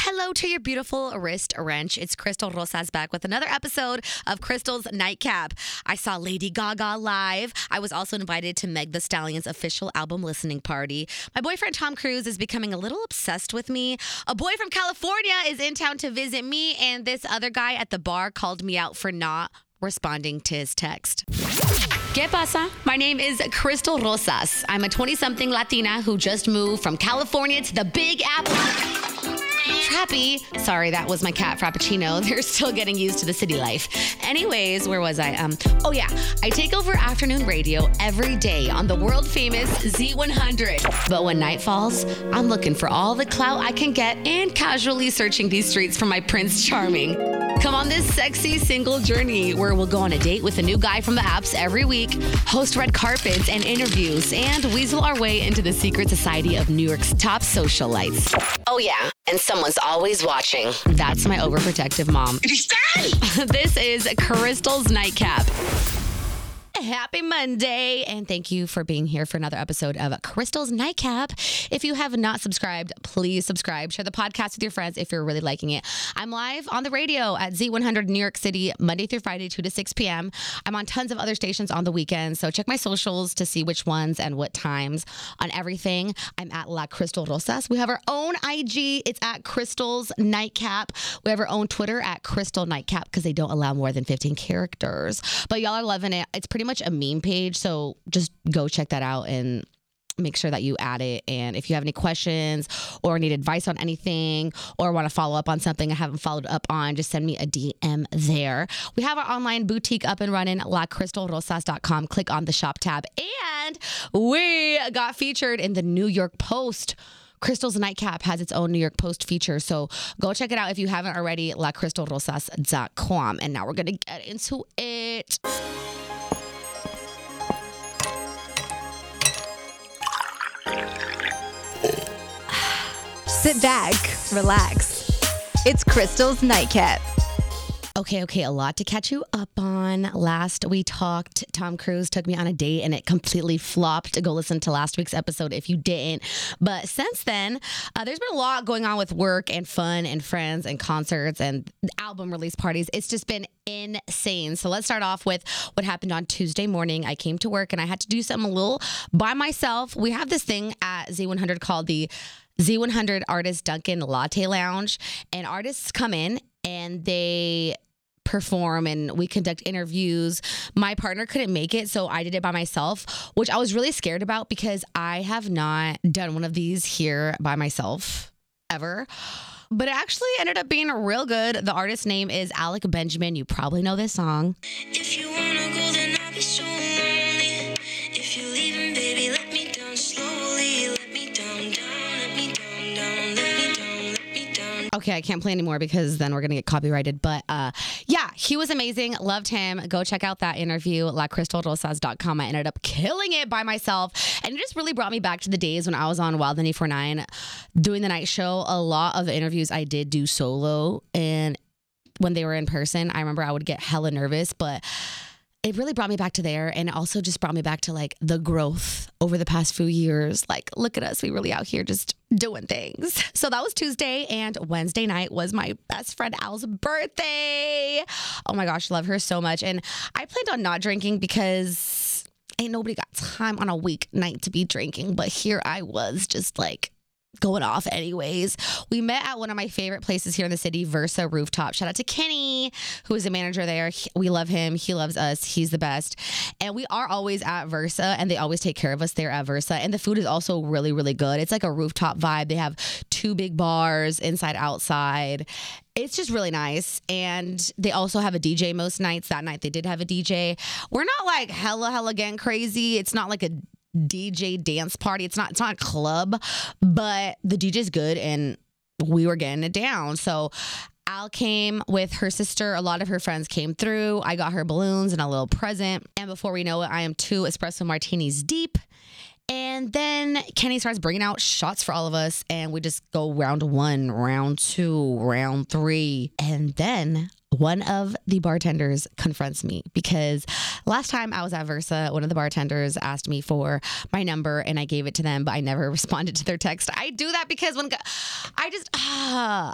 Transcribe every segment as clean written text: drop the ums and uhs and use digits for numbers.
Hello to your beautiful wrist wrench. It's Crystal Rosas back with another episode of Crystal's Nightcap. I saw Lady Gaga live. I was also invited to Meg Thee Stallion's official album listening party. My boyfriend Tom Cruise is becoming a little obsessed with me. A boy from California is in town to visit me, and this other guy at the bar called me out for not responding to his text. ¿Qué pasa? My name is Crystal Rosas. I'm a 20-something Latina who just moved from California to the Big Apple. Trappy. Sorry, that was my cat, Frappuccino. They're still getting used to the city life. Anyways, where was I? I take over afternoon radio every day on the world-famous Z100. But when night falls, I'm looking for all the clout I can get and casually searching these streets for my Prince Charming. Come on this sexy single journey where we'll go on a date with a new guy from the apps every week, host red carpets and interviews, and weasel our way into the secret society of New York's top socialites. Oh yeah, and someone's always watching. That's my overprotective mom. This is Crystal's Nightcap. Happy Monday, and thank you for being here for another episode of Crystal's Nightcap. If you have not subscribed, please subscribe. Share the podcast with your friends if you're really liking it. I'm live on the radio at Z100 New York City, Monday through Friday, 2 to 6 p.m. I'm on tons of other stations on the weekends, so check my socials to see which ones and what times. On everything, I'm at La Crystal Rosas. We have our own IG. It's at Crystal's Nightcap. We have our own Twitter at Crystal Nightcap because they don't allow more than 15 characters. But y'all are loving it. It's pretty much a meme page, so just go check that out and make sure that you add it. And if you have any questions or need advice on anything or want to follow up on something I haven't followed up on, just send me a DM there. We have our online boutique up and running, lacrystalrosas.com. Click on the shop tab. And we got featured in the New York Post. Crystal's Nightcap has its own New York Post feature, so go check it out if you haven't already, lacrystalrosas.com. And now we're going to get into it. Sit back, relax. It's Crystal's Nightcap. Okay, a lot to catch you up on. Last we talked, Tom Cruise took me on a date and it completely flopped. Go listen to last week's episode if you didn't. But since then, there's been a lot going on with work and fun and friends and concerts and album release parties. It's just been insane. So let's start off with what happened on Tuesday morning. I came to work and I had to do something a little by myself. We have this thing at Z100 called the Z100 Artist Dunkin' Latte Lounge. And artists come in and they perform and we conduct interviews. My partner couldn't make it, so I did it by myself, which I was really scared about because I have not done one of these here by myself ever. But it actually ended up being real good. The artist's name is Alec Benjamin. You probably know this song. If you wanna go, then I'll be so lonely. If you're leaving, baby, let me down slowly. Let me down, down, let me down, down, let me down, let me down. Okay, I can't play anymore because then we're gonna get copyrighted. But yeah, he was amazing. Loved him. Go check out that interview, lacrystalrosas.com. I ended up killing it by myself. And it just really brought me back to the days when I was on Wild 94.9 doing the night show. A lot of the interviews I did do solo. And when they were in person, I remember I would get hella nervous. But it really brought me back to there. And it also just brought me back to like the growth over the past few years. Like, look at us. We really out here just doing things. So that was Tuesday, and Wednesday night was my best friend Al's birthday. Oh my gosh, love her so much. And I planned on not drinking because ain't nobody got time on a weeknight to be drinking. But here I was just like going off anyways. We met at one of my favorite places here in the city, Versa Rooftop. Shout out to Kenny, who is the manager there. We love him. He loves us. He's the best. And we are always at Versa, and they always take care of us there at Versa. And the food is also really, really good. It's like a rooftop vibe. They have two big bars, inside, outside. It's just really nice. And they also have a DJ most nights. That night they did have a DJ. We're not like hella gang crazy. It's not like a DJ dance party. It's not a club, but the DJ's good and we were getting it down. So Al came with her sister. A lot of her friends came through. I got her balloons and a little present. And before we know it, I am 2 espresso martinis deep. And then Kenny starts bringing out shots for all of us. And we just go round 1, round 2, round 3. And then one of the bartenders confronts me because last time I was at Versa, one of the bartenders asked me for my number and I gave it to them, but I never responded to their text. I do that because when I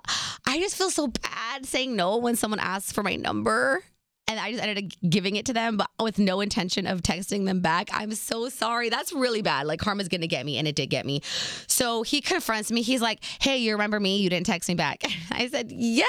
just feel so bad saying no when someone asks for my number. And I just ended up giving it to them, but with no intention of texting them back. I'm so sorry. That's really bad. Like, karma's going to get me, and it did get me. So he confronts me. He's like, hey, you remember me? You didn't text me back. I said, yes.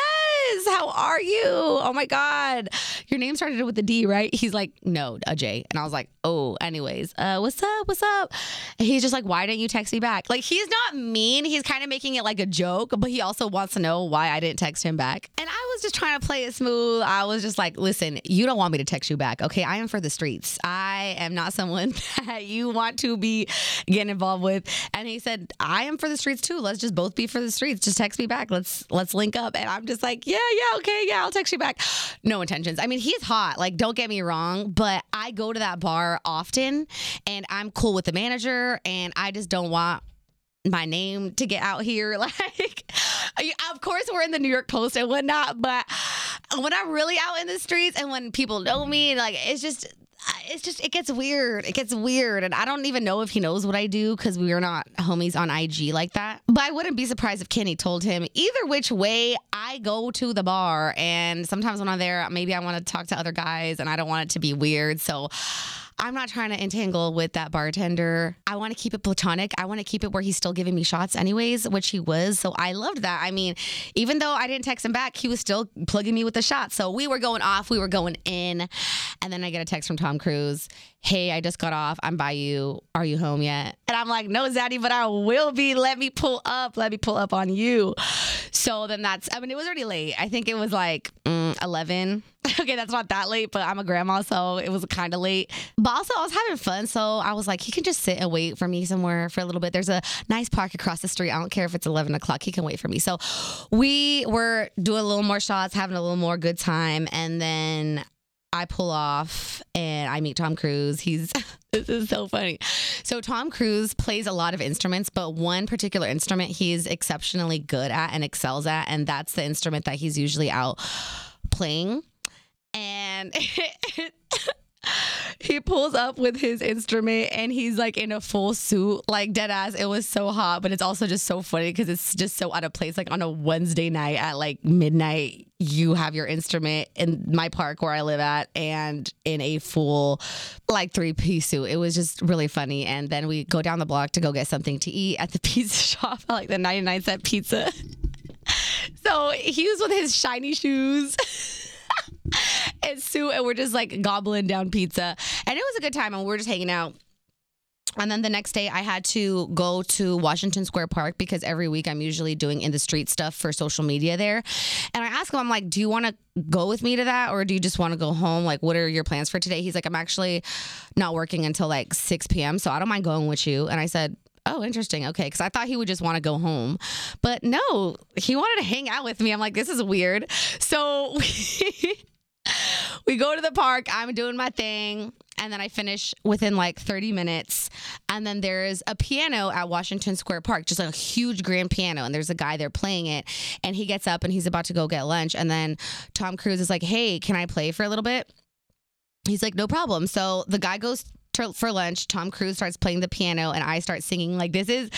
How are you? Oh, my God. Your name started with a D, right? He's like, no, a J. And I was like, oh, anyways, what's up? And he's just like, why didn't you text me back? Like, he's not mean. He's kind of making it like a joke, but he also wants to know why I didn't text him back. And I was just trying to play it smooth. I was just like, listen, you don't want me to text you back. Okay, I am for the streets. I am not someone that you want to be getting involved with. And he said, I am for the streets too. Let's just both be for the streets. Just text me back. Let's link up. And I'm just like, yeah, okay, yeah, I'll text you back. No intentions. I mean, he's hot. Like, don't get me wrong, but I go to that bar often and I'm cool with the manager and I just don't want my name to get out here. Like, of course we're in the New York Post and whatnot, but when I'm really out in the streets and when people know me, like, it gets weird. It gets weird. And I don't even know if he knows what I do because we are not homies on IG like that. But I wouldn't be surprised if Kenny told him. Either which way, I go to the bar. And sometimes when I'm there, maybe I want to talk to other guys and I don't want it to be weird. So I'm not trying to entangle with that bartender. I want to keep it platonic. I want to keep it where he's still giving me shots anyways, which he was. So I loved that. I mean, even though I didn't text him back, he was still plugging me with the shots. So we were going off. We were going in. And then I get a text from Tom Cruise. Hey, I just got off. I'm by you. Are you home yet? And I'm like, no, Zaddy, but I will be. Let me pull up. Let me pull up on you. So then it was already late. I think it was like 11. Okay, that's not that late, but I'm a grandma, so it was kind of late. But also, I was having fun, so I was like, you can just sit and wait for me somewhere for a little bit. There's a nice park across the street. I don't care if it's 11 o'clock. He can wait for me. So we were doing a little more shots, having a little more good time, and then I pull off and I meet Tom Cruise. This is so funny. So Tom Cruise plays a lot of instruments, but one particular instrument he's exceptionally good at and excels at, and that's the instrument that he's usually out playing. And he pulls up with his instrument and he's like in a full suit, like dead ass. It was so hot, but it's also just so funny because it's just so out of place. Like on a Wednesday night at like midnight, you have your instrument in my park where I live at and in a full like 3-piece suit. It was just really funny. And then we go down the block to go get something to eat at the pizza shop, like the 99-cent pizza. So he was with his shiny shoes. And Sue and we're just like gobbling down pizza. And it was a good time and we were just hanging out. And then the next day I had to go to Washington Square Park because every week I'm usually doing in the street stuff for social media there. And I asked him, I'm like, do you want to go with me to that or do you just want to go home? Like, what are your plans for today? He's like, I'm actually not working until like 6 p.m. so I don't mind going with you. And I said, oh, interesting. Okay. Because I thought he would just want to go home. But no, he wanted to hang out with me. I'm like, this is weird. So we go to the park. I'm doing my thing. And then I finish within like 30 minutes. And then there is a piano at Washington Square Park, just like a huge grand piano. And there's a guy there playing it. And he gets up and he's about to go get lunch. And then Tom Cruise is like, hey, can I play for a little bit? He's like, no problem. So the guy goes for lunch. Tom Cruise starts playing the piano and I start singing. Like, this is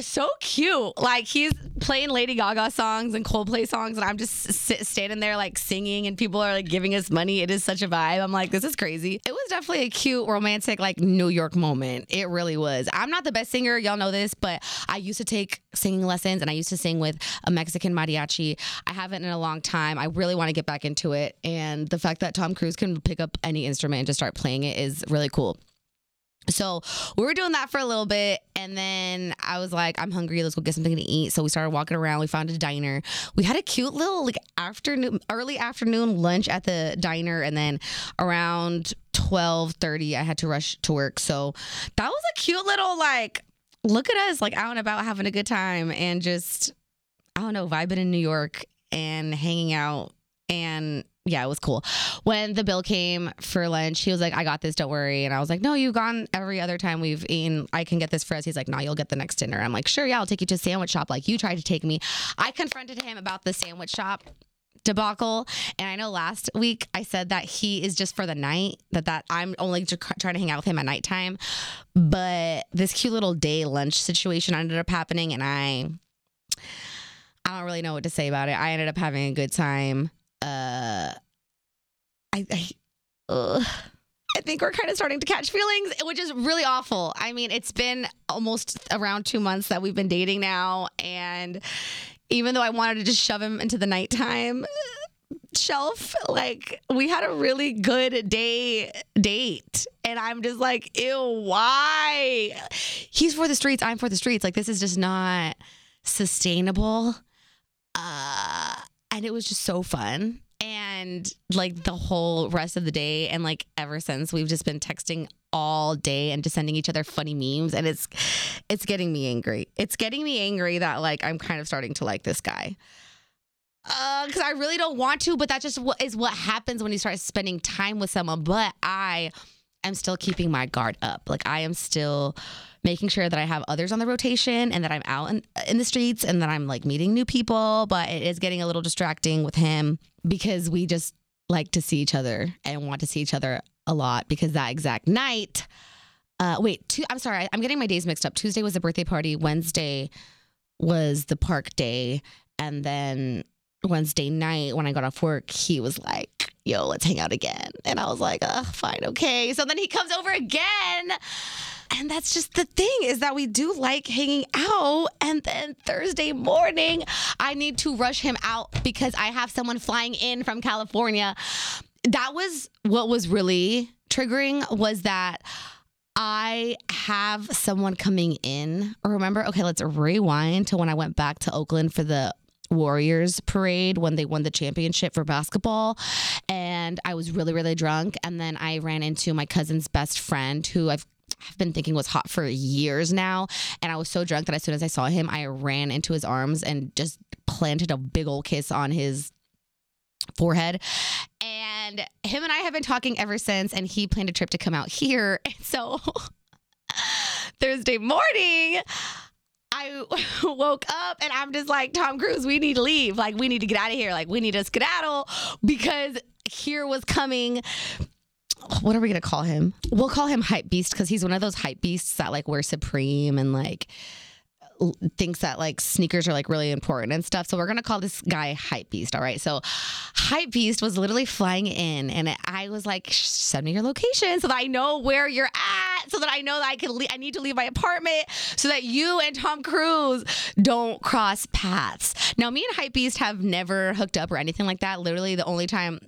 so cute. Like, he's playing Lady Gaga songs and Coldplay songs and I'm just standing there like singing and people are like giving us money. It is such a vibe. I'm like, this is crazy. It was definitely a cute romantic like New York moment. It really was. I'm not the best singer. Y'all know this, but I used to take singing lessons and I used to sing with a Mexican mariachi. I haven't in a long time. I really want to get back into it. And the fact that Tom Cruise can pick up any instrument and just start playing it is really cool. So we were doing that for a little bit. And then I was like, I'm hungry. Let's go get something to eat. So we started walking around. We found a diner. We had a cute little like early afternoon lunch at the diner. And then around 12:30, I had to rush to work. So that was a cute little like, look at us like out and about having a good time and just I don't know, vibing in New York and hanging out. And yeah, it was cool. When the bill came for lunch, he was like, I got this, don't worry. And I was like, no, you've gone every other time we've eaten. I can get this for us. He's like, no, you'll get the next dinner. I'm like, sure, yeah, I'll take you to a sandwich shop. Like, you tried to take me. I confronted him about the sandwich shop debacle. And I know last week I said that he is just for the night, that I'm only trying to hang out with him at nighttime. But this cute little day lunch situation ended up happening, and I don't really know what to say about it. I ended up having a good time. I think we're kind of starting to catch feelings, which is really awful. I mean, it's been almost around 2 months that we've been dating now, and even though I wanted to just shove him into the nighttime shelf, like, we had a really good day date, and I'm just like, ew, why? He's for the streets, I'm for the streets. Like, this is just not sustainable. And it was just so fun. And like the whole rest of the day, and like ever since, we've just been texting all day and just sending each other funny memes, and it's getting me angry. It's getting me angry that like I'm kind of starting to like this guy. Because I really don't want to, but that just is what happens when you start spending time with someone. But I am still keeping my guard up. Like, I am still making sure that I have others on the rotation, and that I'm out in the streets, and that I'm like meeting new people. But it is getting a little distracting with him, because we just like to see each other and want to see each other a lot, because that exact night, I'm getting my days mixed up. Tuesday was the birthday party. Wednesday was the park day. And then Wednesday night when I got off work, he was like, yo, let's hang out again. And I was like, oh, fine. Okay. So then he comes over again. And that's just the thing, is that we do like hanging out. And then Thursday morning, I need to rush him out because I have someone flying in from California. That was what was really triggering, was that I have someone coming in. Remember, okay, let's rewind to when I went back to Oakland for the Warriors parade when they won the championship for basketball, and I was really, really drunk. And then I ran into my cousin's best friend, who I've been thinking was hot for years now. And I was so drunk that as soon as I saw him, I ran into his arms and just planted a big old kiss on his forehead. And him and I have been talking ever since, and he planned a trip to come out here. And so Thursday morning, I woke up and I'm just like, Tom Cruise, we need to leave. Like, we need to get out of here. Like, we need to skedaddle, because here was coming. What are we going to call him? We'll call him Hype Beast, because he's one of those hype beasts that like wear Supreme and like thinks that like sneakers are like really important and stuff. So we're going to call this guy Hype Beast. All right. So Hype Beast was literally flying in, and I was like, send me your location so that I know where you're at, so that I know that I need to leave my apartment so that you and Tom Cruise don't cross paths. Now, me and Hype Beast have never hooked up or anything like that. Literally the only time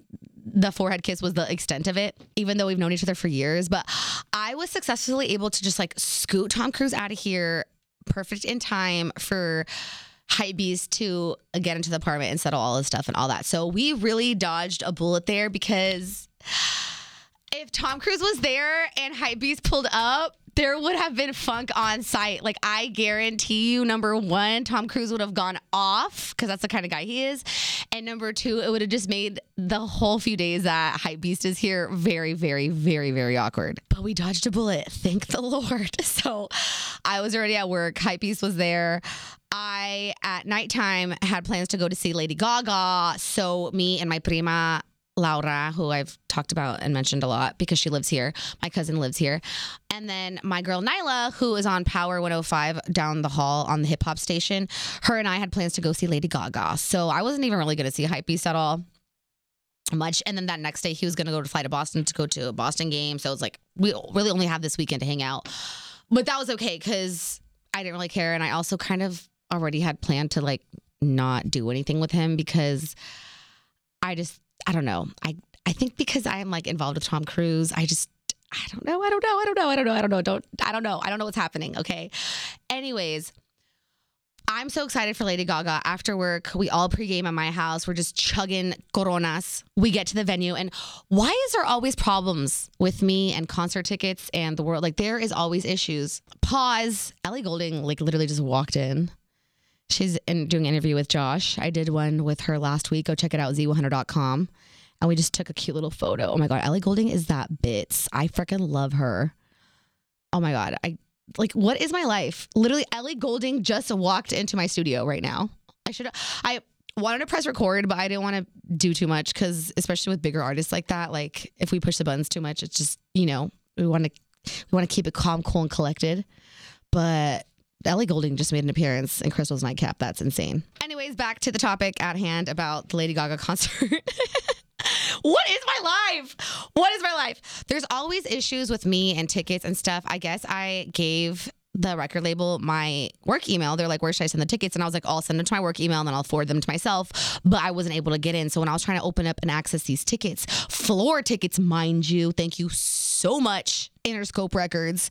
the forehead kiss was the extent of it, even though we've known each other for years. But I was successfully able to just like scoot Tom Cruise out of here perfect in time for Hypebeast to get into the apartment and settle all his stuff and all that. So we really dodged a bullet there, because if Tom Cruise was there and Hypebeast pulled up, there would have been funk on site. Like, I guarantee you, number one, Tom Cruise would have gone off, because that's the kind of guy he is. And number two, it would have just made the whole few days that Hypebeast is here very, very, very, very awkward. But we dodged a bullet. Thank the Lord. So I was already at work. Hypebeast was there. I, at nighttime, had plans to go to see Lady Gaga. So me and my prima Laura, who I've talked about and mentioned a lot because she lives here. My cousin lives here. And then my girl Nyla, who is on Power 105 down the hall on the hip hop station, her and I had plans to go see Lady Gaga. So I wasn't even really going to see Hypebeast at all much. And then that next day he was going to fly to Boston to go to a Boston game. So it was like, we really only have this weekend to hang out. But that was okay, because I didn't really care. And I also kind of already had planned to like not do anything with him, because I don't know. I think because I'm like involved with Tom Cruise, I don't know what's happening. Okay. Anyways, I'm so excited for Lady Gaga. After work, we all pregame at my house. We're just chugging Coronas. We get to the venue, and why is there always problems with me and concert tickets and the world? Like, there is always issues. Pause. Ellie Goulding like literally just walked in. She's doing an interview with Josh. I did one with her last week. Go check it out, Z100.com. And we just took a cute little photo. Oh my God, Ellie Goulding is that bits. I freaking love her. Oh my God. What is my life? Literally, Ellie Goulding just walked into my studio right now. I wanted to press record, but I didn't want to do too much because, especially with bigger artists like that, like if we push the buttons too much, it's just, we want to keep it calm, cool, and collected. But Ellie Goulding just made an appearance in Crystal's nightcap. That's insane. Anyways, back to the topic at hand about the Lady Gaga concert. What is my life? There's always issues with me and tickets and stuff. I guess I gave the record label my work email. They're like, where should I send the tickets? And I was like, I'll send them to my work email and then I'll forward them to myself. But I wasn't able to get in. So when I was trying to open up and access these tickets, floor tickets, mind you, thank you so much, Interscope Records,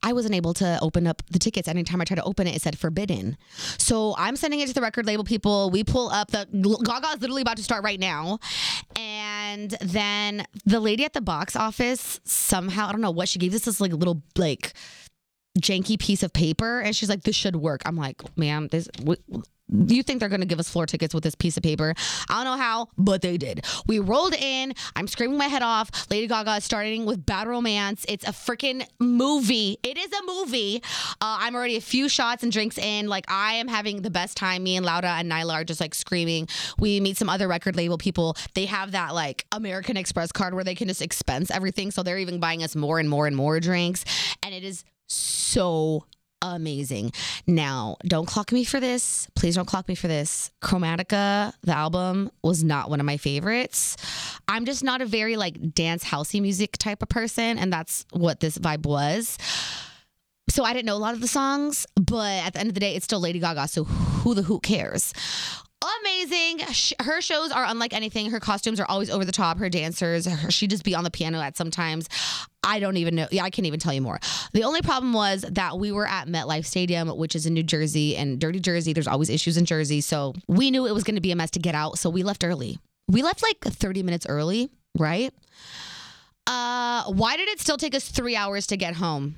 I wasn't able to open up the tickets. Anytime I tried to open it, it said forbidden. So I'm sending it to the record label people. We pull up Gaga is literally about to start right now. And then the lady at the box office somehow, I don't know what, she gave us this little janky piece of paper. And she's like, this should work. I'm like, ma'am, you think they're going to give us floor tickets with this piece of paper? I don't know how, but they did. We rolled in. I'm screaming my head off. Lady Gaga is starting with Bad Romance. It's a freaking movie. It is a movie. I'm already a few shots and drinks in. I am having the best time. Me and Lauda and Nyla are just screaming. We meet some other record label people. They have that American Express card where they can just expense everything. So they're even buying us more and more and more drinks. And it is so amazing. Now, don't clock me for this. Please don't clock me for this. Chromatica, the album, was not one of my favorites. I'm just not a very dance housey music type of person, and that's what this vibe was. So I didn't know a lot of the songs, but at the end of the day, it's still Lady Gaga, so who cares? Amazing. Her shows are unlike anything. Her costumes are always over the top. Her dancers, she just be on the piano at sometimes. I don't even know. Yeah, I can't even tell you more. The only problem was that we were at MetLife Stadium, which is in New Jersey, and dirty Jersey. There's always issues in Jersey. So we knew it was going to be a mess to get out. So we left early. We left 30 minutes early, right? Why did it still take us 3 hours to get home?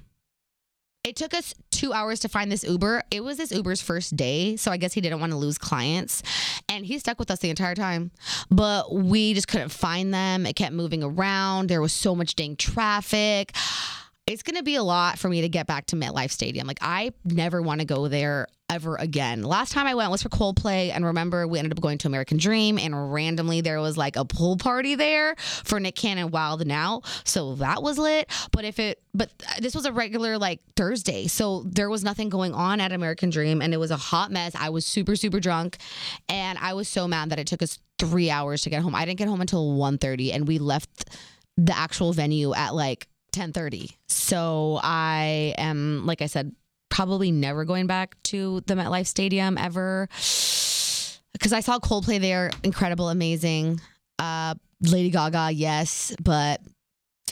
It took us 2 hours to find this Uber. It was this Uber's first day, so I guess he didn't want to lose clients. And he stuck with us the entire time. But we just couldn't find them. It kept moving around. There was so much dang traffic. It's going to be a lot for me to get back to MetLife Stadium. I never want to go there ever again. Last time I went was for Coldplay. And remember, we ended up going to American Dream. And randomly, there was a pool party there for Nick Cannon, Wild Now. So that was lit. But this was a regular Thursday. So there was nothing going on at American Dream. And it was a hot mess. I was super, super drunk. And I was so mad that it took us 3 hours to get home. I didn't get home until 1:30. And we left the actual venue at 10:30. So I am, like I said, probably never going back to the MetLife Stadium ever, because I saw Coldplay there. Incredible, amazing. Lady Gaga, yes, but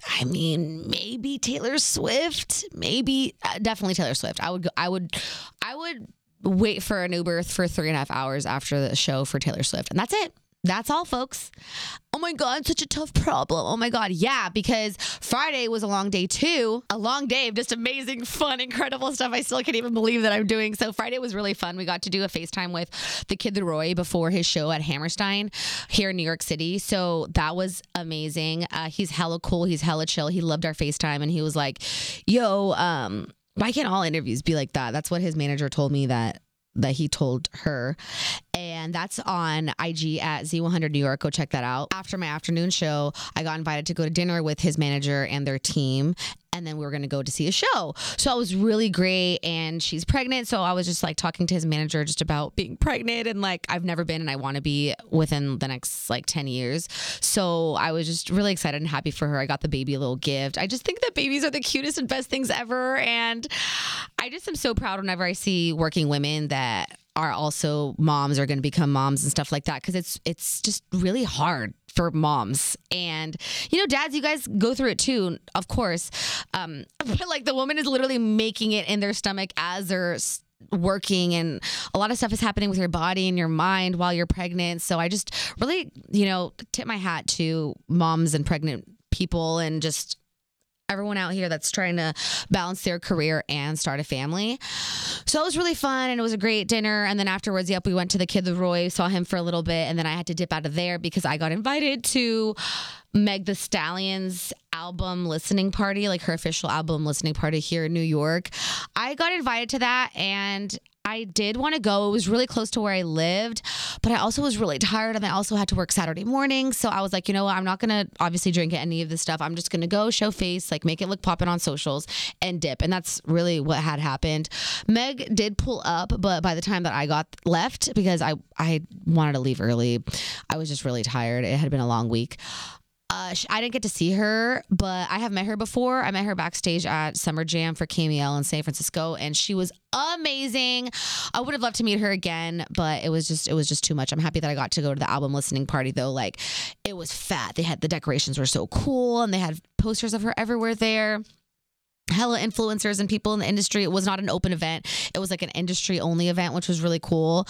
I mean, maybe Taylor Swift, definitely Taylor Swift. I would wait for an Uber for 3.5 hours after the show for Taylor Swift, and that's it. That's all, folks. Oh my God, such a tough problem. Oh my God, yeah, because Friday was a long day too. A long day of just amazing, fun, incredible stuff. I still can't even believe that I'm doing. So Friday was really fun. We got to do a FaceTime with the Kid LAROI before his show at Hammerstein here in New York City. So that was amazing. He's hella cool. He's hella chill. He loved our FaceTime, and he was like, yo, why can't all interviews be like that? That's what his manager told me that he told her. And that's on IG at Z100 New York. Go check that out. After my afternoon show, I got invited to go to dinner with his manager and their team. And then we were going to go to see a show. So I was really great. And she's pregnant. So I was just talking to his manager just about being pregnant. And I've never been, and I want to be within the next 10 years. So I was just really excited and happy for her. I got the baby a little gift. I just think that babies are the cutest and best things ever. And I just am so proud whenever I see working women that are also moms, are going to become moms and stuff like that. Cause it's just really hard for moms, and dads, you guys go through it too, of course. But the woman is literally making it in their stomach as they're working, and a lot of stuff is happening with your body and your mind while you're pregnant. So I just really, tip my hat to moms and pregnant people, and just everyone out here that's trying to balance their career and start a family. So it was really fun, and it was a great dinner. And then afterwards, we went to the Kid LAROI, saw him for a little bit, and then I had to dip out of there because I got invited to Meg Thee Stallion's album listening party, like her official album listening party here in New York. I got invited to that, and I did want to go. It was really close to where I lived, but I also was really tired, and I also had to work Saturday morning. So I was like, you know what? I'm not going to obviously drink any of this stuff. I'm just going to go show face, like make it look poppin' on socials and dip. And that's really what had happened. Meg did pull up, but by the time that I got left, because I wanted to leave early, I was just really tired. It had been a long week. I didn't get to see her, but I have met her before. I met her backstage at Summer Jam for KMEL in San Francisco, and she was amazing. I would have loved to meet her again, but it was just too much. I'm happy that I got to go to the album listening party, though. Like, it was fat. They had, the decorations were so cool, and they had posters of her everywhere there. Hella influencers and people in the industry. It was not an open event. It was like an industry only event, which was really cool.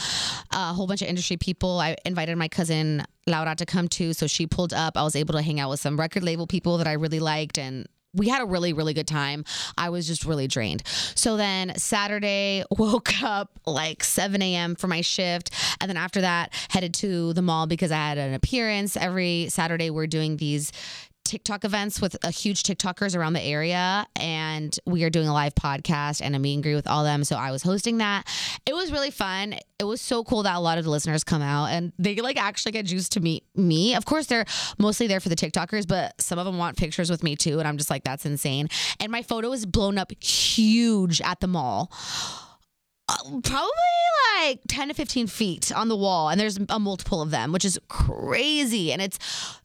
A whole bunch of industry people. I invited my cousin Laura to come too, so she pulled up. I was able to hang out with some record label people that I really liked, and we had a really, really good time. I was just really drained. So then Saturday, woke up like 7 a.m. for my shift. And then after that, headed to the mall because I had an appearance. Every Saturday, we're doing these TikTok events with a huge TikTokers around the area, and we are doing a live podcast and a meet and greet with all them. So I was hosting that. It was really fun. It was so cool that a lot of the listeners come out and they like actually get juiced to meet me. Of course, they're mostly there for the TikTokers, but some of them want pictures with me too, and I'm just like, that's insane. And my photo is blown up huge at the mall. Probably like 10 to 15 feet on the wall, and there's a multiple of them, which is crazy. And it's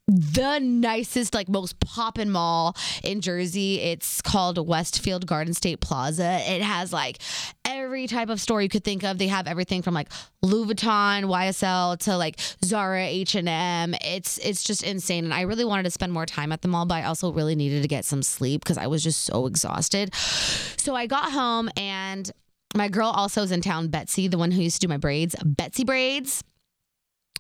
the nicest, like most poppin' mall in Jersey. It's called Westfield Garden State Plaza. It has like every type of store you could think of. They have everything from like Louis Vuitton, YSL to like Zara, H&M. It's just insane. And I really wanted to spend more time at the mall, but I also really needed to get some sleep because I was just so exhausted. So I got home, and my girl also is in town, Betsy, the one who used to do my braids, Betsy Braids.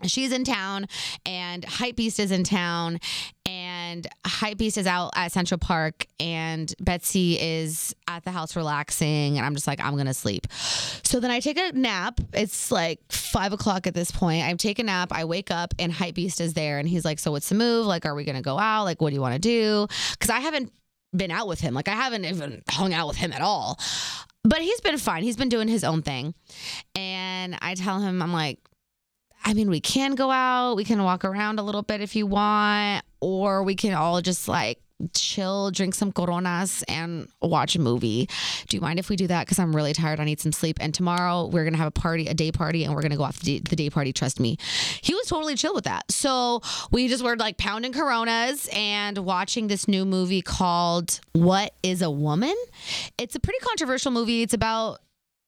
She's in town, and Hypebeast is in town, and Hypebeast is out at Central Park, and Betsy is at the house relaxing, and I'm just like, I'm going to sleep. So then I take a nap. It's like 5 o'clock at this point. I take a nap. I wake up, and Hypebeast is there, and he's like, so what's the move? Like, are we going to go out? Like, what do you want to do? Because I haven't been out with him. Like, I haven't even hung out with him at all. But he's been fine. He's been doing his own thing. And I tell him, I'm like, I mean, we can go out. We can walk around a little bit if you want. Or we can all just like chill, drink some Coronas, and watch a movie. Do you mind if we do that? Because I'm really tired. I need some sleep. And tomorrow we're going to have a party, a day party, and we're going to go off the day party. Trust me. He was totally chill with that. So we just were like pounding Coronas and watching this new movie called What Is a Woman? It's a pretty controversial movie. It's about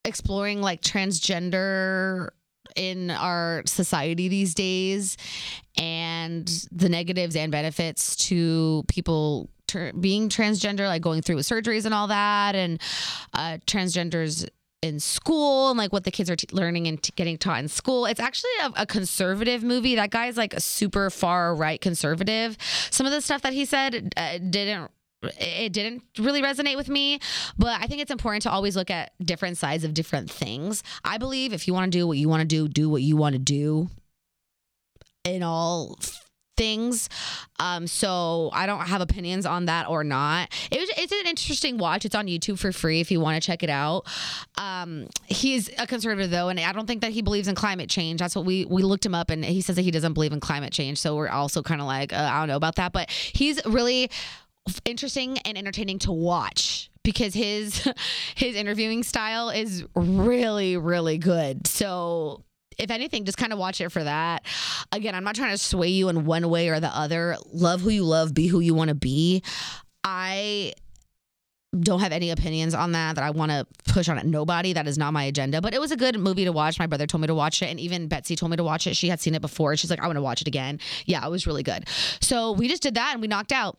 exploring like transgender in our society these days, and the negatives and benefits to people being transgender, like going through with surgeries and all that, and transgenders in school, and like what the kids are learning and getting taught in school. It's actually a conservative movie. That guy's like a super far right conservative. Some of the stuff that he said didn't really resonate with me, but I think it's important to always look at different sides of different things. I believe if you want to do what you want to do what you want to do in all things. So I don't have opinions on that or not. It's an interesting watch. It's on YouTube for free if you want to check it out. He's a conservative though, and I don't think that he believes in climate change. That's what we looked him up, and he says that he doesn't believe in climate change. So we're also kind of like, I don't know about that, but he's really interesting and entertaining to watch because his interviewing style is really, really good. So if anything, just kind of watch it for that. Again, I'm not trying to sway you in one way or the other. Love who you love, be who you want to be. I don't have any opinions on that I want to push on it. Nobody. That is not my agenda. But it was a good movie to watch. My brother told me to watch it, and even Betsy told me to watch it. She had seen it before. She's like, I want to watch it again. Yeah, it was really good. So we just did that, and we knocked out.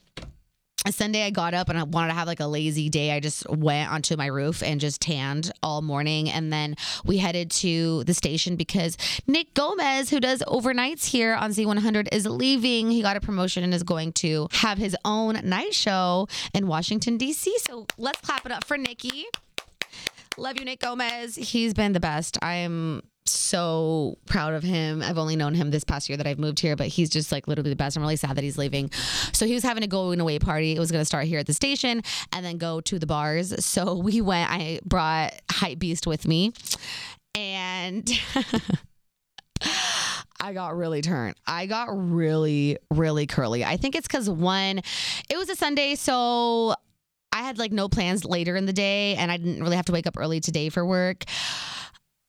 Sunday, I got up and I wanted to have like a lazy day. I just went onto my roof and just tanned all morning. And then we headed to the station because Nick Gomez, who does overnights here on Z100, is leaving. He got a promotion and is going to have his own night show in Washington, D.C. So let's clap it up for Nikki. Love you, Nick Gomez. He's been the best. I am so proud of him. I've only known him this past year that I've moved here, but he's just like literally the best. I'm really sad that he's leaving. So he was having a going away party. It was going to start here at the station and then go to the bars. So we went, I brought Hype Beast with me and I got really turned. I got really, really curly. I think it's because one, it was a Sunday. So I had like no plans later in the day and I didn't really have to wake up early today for work.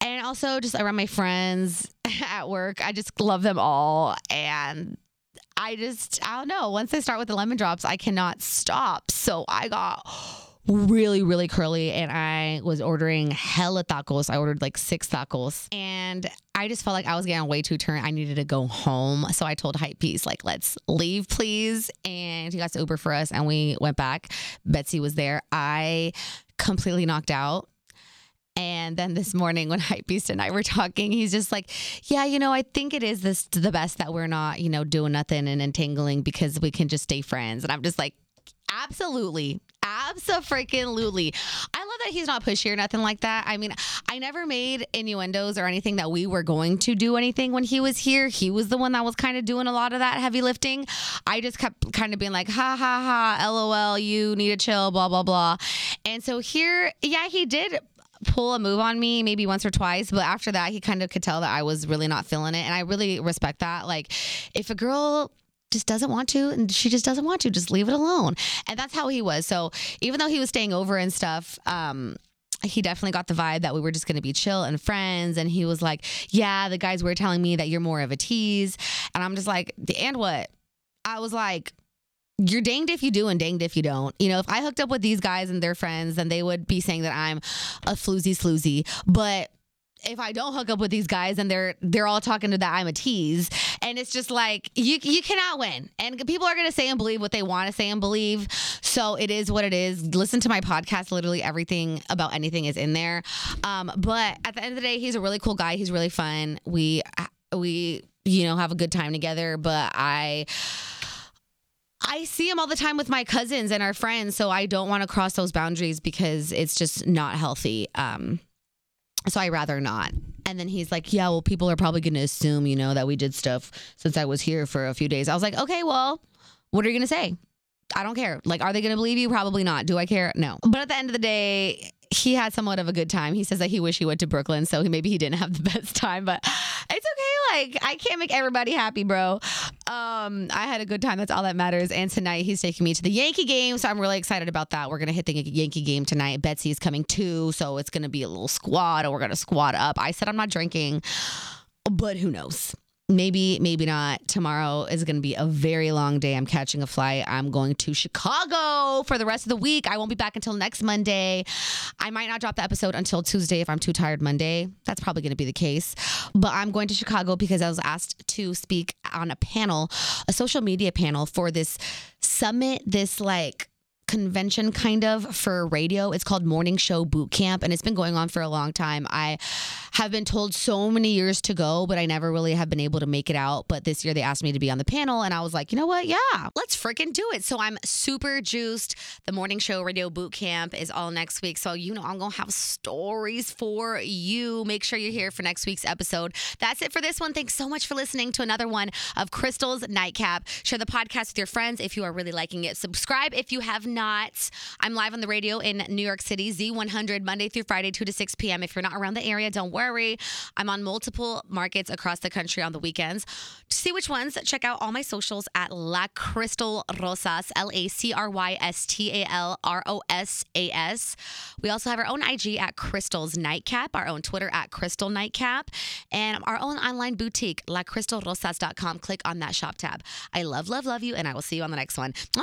And also just around my friends at work. I just love them all. And I don't know. Once I start with the lemon drops, I cannot stop. So I got really, really curly. And I was ordering hella tacos. I ordered like 6 tacos. And I just felt like I was getting way too turned. I needed to go home. So I told Hype Beast, like, let's leave, please. And he got to Uber for us. And we went back. Betsy was there. I completely knocked out. And then this morning when Hypebeast and I were talking, he's just like, yeah, you know, I think it is this the best that we're not, you know, doing nothing and entangling because we can just stay friends. And I'm just like, absolutely. Abso-freaking-lutely. I love that he's not pushy or nothing like that. I mean, I never made innuendos or anything that we were going to do anything when he was here. He was the one that was kind of doing a lot of that heavy lifting. I just kept kind of being like, ha, ha, ha, LOL, you need to chill, blah, blah, blah. And so here, yeah, he did pull a move on me maybe once or twice, but after that he kind of could tell that I was really not feeling it. And I really respect that. Like, if a girl just doesn't want to and she just doesn't want to, just leave it alone. And that's how he was. So even though he was staying over and stuff, he definitely got the vibe that we were just going to be chill and friends. And he was like, yeah, the guys were telling me that you're more of a tease. And I'm just like, and what? I was like, you're danged if you do and danged if you don't. You know, if I hooked up with these guys and their friends, then they would be saying that I'm a floozy. But if I don't hook up with these guys and they're all talking to that I'm a tease. And it's just like, you cannot win. And people are going to say and believe what they want to say and believe. So it is what it is. Listen to my podcast. Literally everything about anything is in there. But at the end of the day, he's a really cool guy. He's really fun. We you know, have a good time together. But I see him all the time with my cousins and our friends, so I don't want to cross those boundaries because it's just not healthy. So I rather not. And then he's like, yeah, well, people are probably going to assume, you know, that we did stuff since I was here for a few days. I was like, okay, well, what are you going to say? I don't care. Like, are they going to believe you? Probably not. Do I care? No. But at the end of the day, he had somewhat of a good time. He says that he wished he went to Brooklyn, so maybe he didn't have the best time, but it's okay. Like, I can't make everybody happy, bro. I had a good time. That's all that matters. And tonight he's taking me to the Yankee game, so I'm really excited about that. We're going to hit the Yankee game tonight. Betsy's coming too, so it's going to be a little squad, and we're going to squad up. I said I'm not drinking, but who knows? Maybe not. Tomorrow is going to be a very long day. I'm catching a flight. I'm going to Chicago for the rest of the week. I won't be back until next Monday. I might not drop the episode until Tuesday if I'm too tired Monday. That's probably going to be the case. But I'm going to Chicago because I was asked to speak on a panel, a social media panel for this summit, this like convention kind of for radio. It's called Morning Show Boot Camp, and it's been going on for a long time. I have been told so many years to go, but I never really have been able to make it out. But this year they asked me to be on the panel, and I was like, you know what? Yeah, let's freaking do it. So I'm super juiced. The Morning Show Radio Boot Camp is all next week. So, you know, I'm going to have stories for you. Make sure you're here for next week's episode. That's it for this one. Thanks so much for listening to another one of Crystal's Nightcap. Share the podcast with your friends if you are really liking it. Subscribe if you have not. I'm live on the radio in New York City, Z100, Monday through Friday, 2 to 6 p.m. If you're not around the area, don't worry. I'm on multiple markets across the country on the weekends. To see which ones, check out all my socials at La Crystal Rosas, LaCrystalRosas. We also have our own IG at Crystal's Nightcap, our own Twitter at Crystal Nightcap, and our own online boutique, lacrystalrosas.com. Click on that shop tab. I love, love, love you, and I will see you on the next one. Mwah.